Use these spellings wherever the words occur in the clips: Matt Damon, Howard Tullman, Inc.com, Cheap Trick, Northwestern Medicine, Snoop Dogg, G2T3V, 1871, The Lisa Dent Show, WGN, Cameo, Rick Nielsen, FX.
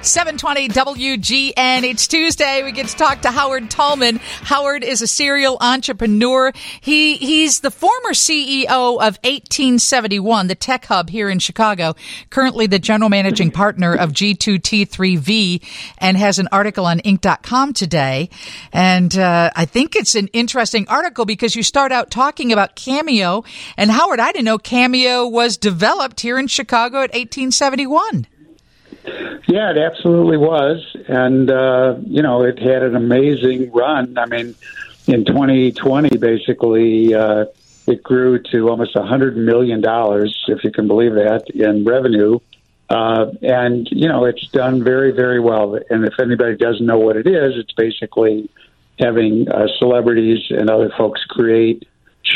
720 WGN. It's Tuesday. We get to talk to Howard Tullman. Howard is a serial entrepreneur. He's the former CEO of 1871, the tech hub here in Chicago, currently the general managing partner of G2T3V, and has an article on Inc.com today. And I think it's an interesting article because you start out talking about Cameo. And Howard, I didn't know Cameo was developed here in Chicago at 1871. Yeah, it absolutely was. And, you know, it had an amazing run. I mean, in 2020, basically, it grew to almost $100 million, if you can believe that, in revenue. And, you know, it's done very, very well. And if anybody doesn't know what it is, it's basically having celebrities and other folks create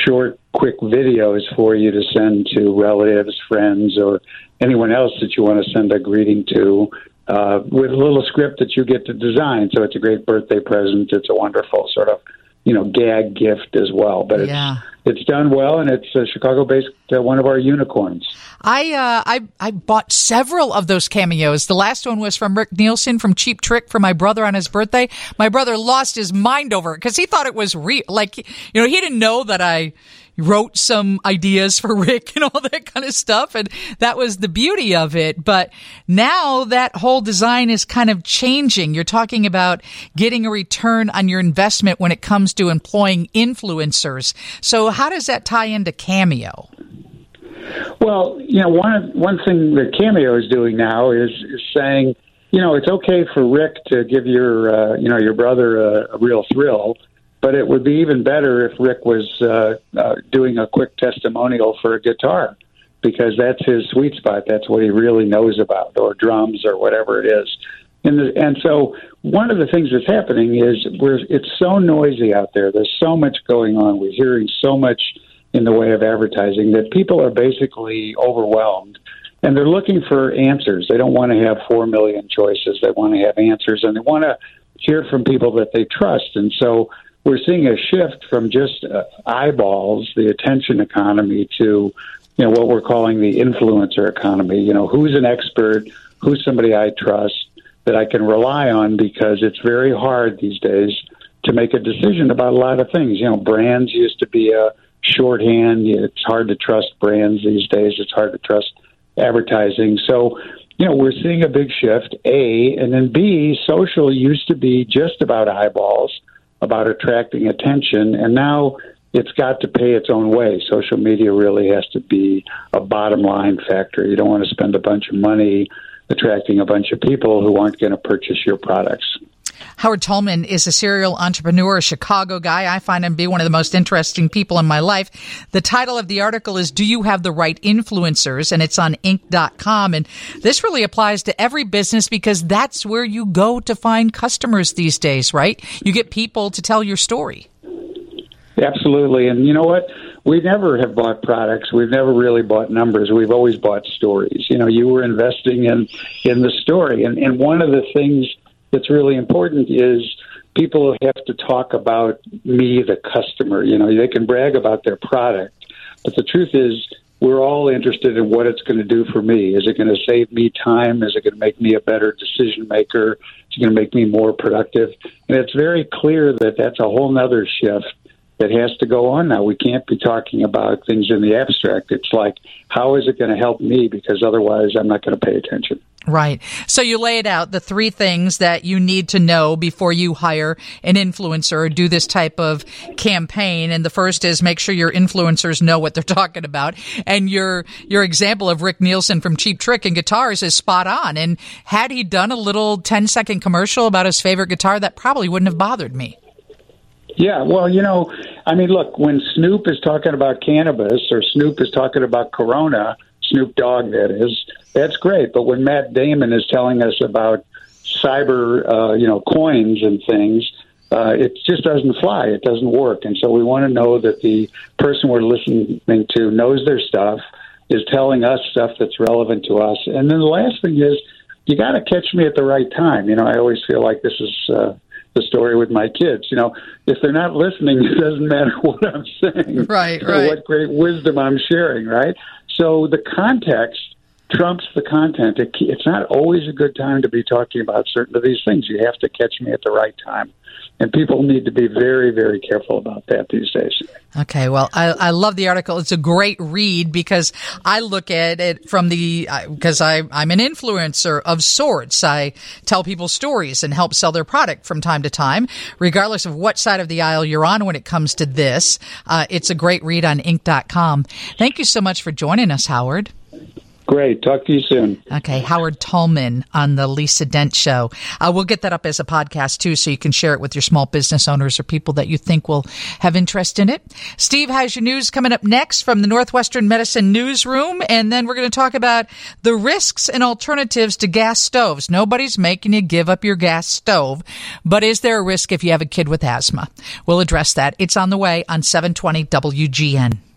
short, quick videos for you to send to relatives, friends, or anyone else that you want to send a greeting to, with a little script that you get to design. So it's a great birthday present. It's a wonderful sort of, you know, gag gift as well. But it's done well, and it's a Chicago-based one of our unicorns. I bought several of those Cameos. The last one was from Rick Nielsen from Cheap Trick for my brother on his birthday. My brother lost his mind over it because he thought it was real. Like, you know, he didn't know that I wrote some ideas for Rick and all that kind of stuff, and that was the beauty of it. But now that whole design is kind of changing. You're talking about getting a return on your investment when it comes to employing influencers. So how does that tie into Cameo? Well, you know, one thing that Cameo is doing now is saying, you know, it's okay for Rick to give your you know, your brother a real thrill. But it would be even better if Rick was doing a quick testimonial for a guitar, because that's his sweet spot. That's what he really knows about, or drums, or whatever it is. And so one of the things that's happening is it's so noisy out there. There's so much going on. We're hearing so much in the way of advertising that people are basically overwhelmed, and they're looking for answers. They don't want to have 4 million choices. They want to have answers, and they want to hear from people that they trust. And so we're seeing a shift from just eyeballs, the attention economy, to, you know, what we're calling the influencer economy. You know, who's an expert, who's somebody I trust that I can rely on, because it's very hard these days to make a decision about a lot of things. You know, brands used to be a shorthand. It's hard to trust brands these days. It's hard to trust advertising. So, you know, we're seeing a big shift, A, and then B, social used to be just about eyeballs, about attracting attention, and now it's got to pay its own way. Social media really has to be a bottom line factor. You don't want to spend a bunch of money attracting a bunch of people who aren't going to purchase your products. Howard Tullman is a serial entrepreneur, a Chicago guy. I find him to be one of the most interesting people in my life. The title of the article is Do You Have the Right Influencers? And it's on Inc.com. And this really applies to every business, because that's where you go to find customers these days, right? You get people to tell your story. Absolutely. And you know what? We never have bought products. We've never really bought numbers. We've always bought stories. You know, you were investing in the story. And one of the things that's really important is people have to talk about me, the customer. You know, they can brag about their product, but the truth is we're all interested in what it's going to do for me. Is it going to save me time? Is it going to make me a better decision maker? Is it going to make me more productive? And it's very clear that that's a whole nother shift that has to go on now. We can't be talking about things in the abstract. It's like, how is it going to help me? Because otherwise I'm not going to pay attention. Right. So you laid out the three things that you need to know before you hire an influencer or do this type of campaign. And the first is make sure your influencers know what they're talking about. And your example of Rick Nielsen from Cheap Trick and guitars is spot on. And had he done a little 10-second commercial about his favorite guitar, that probably wouldn't have bothered me. Yeah, well, you know, I mean, look, when Snoop is talking about cannabis, or Snoop is talking about Corona, Snoop Dogg, that is, that's great. But when Matt Damon is telling us about cyber, you know, coins and things, It just doesn't fly. It doesn't work. And so we want to know that the person we're listening to knows their stuff, is telling us stuff that's relevant to us. And then the last thing is, you got to catch me at the right time. You know, I always feel like this is the story with my kids. You know, if they're not listening, it doesn't matter what I'm saying. Right, right. Or what great wisdom I'm sharing, right? So the context trumps the content. It's not always a good time to be talking about certain of these things. You have to catch me at the right time. And people need to be very, very careful about that these days. Okay, well, I love the article. It's a great read because I look at it from the – because I'm an influencer of sorts. I tell people stories and help sell their product from time to time, regardless of what side of the aisle you're on when it comes to this. It's a great read on Inc.com. Thank you so much for joining us, Howard. Great. Talk to you soon. Okay. Howard Tullman on The Lisa Dent Show. We'll get that up as a podcast, too, so you can share it with your small business owners or people that you think will have interest in it. Steve has your news coming up next from the Northwestern Medicine Newsroom, and then we're going to talk about the risks and alternatives to gas stoves. Nobody's making you give up your gas stove, but is there a risk if you have a kid with asthma? We'll address that. It's on the way on 720 WGN.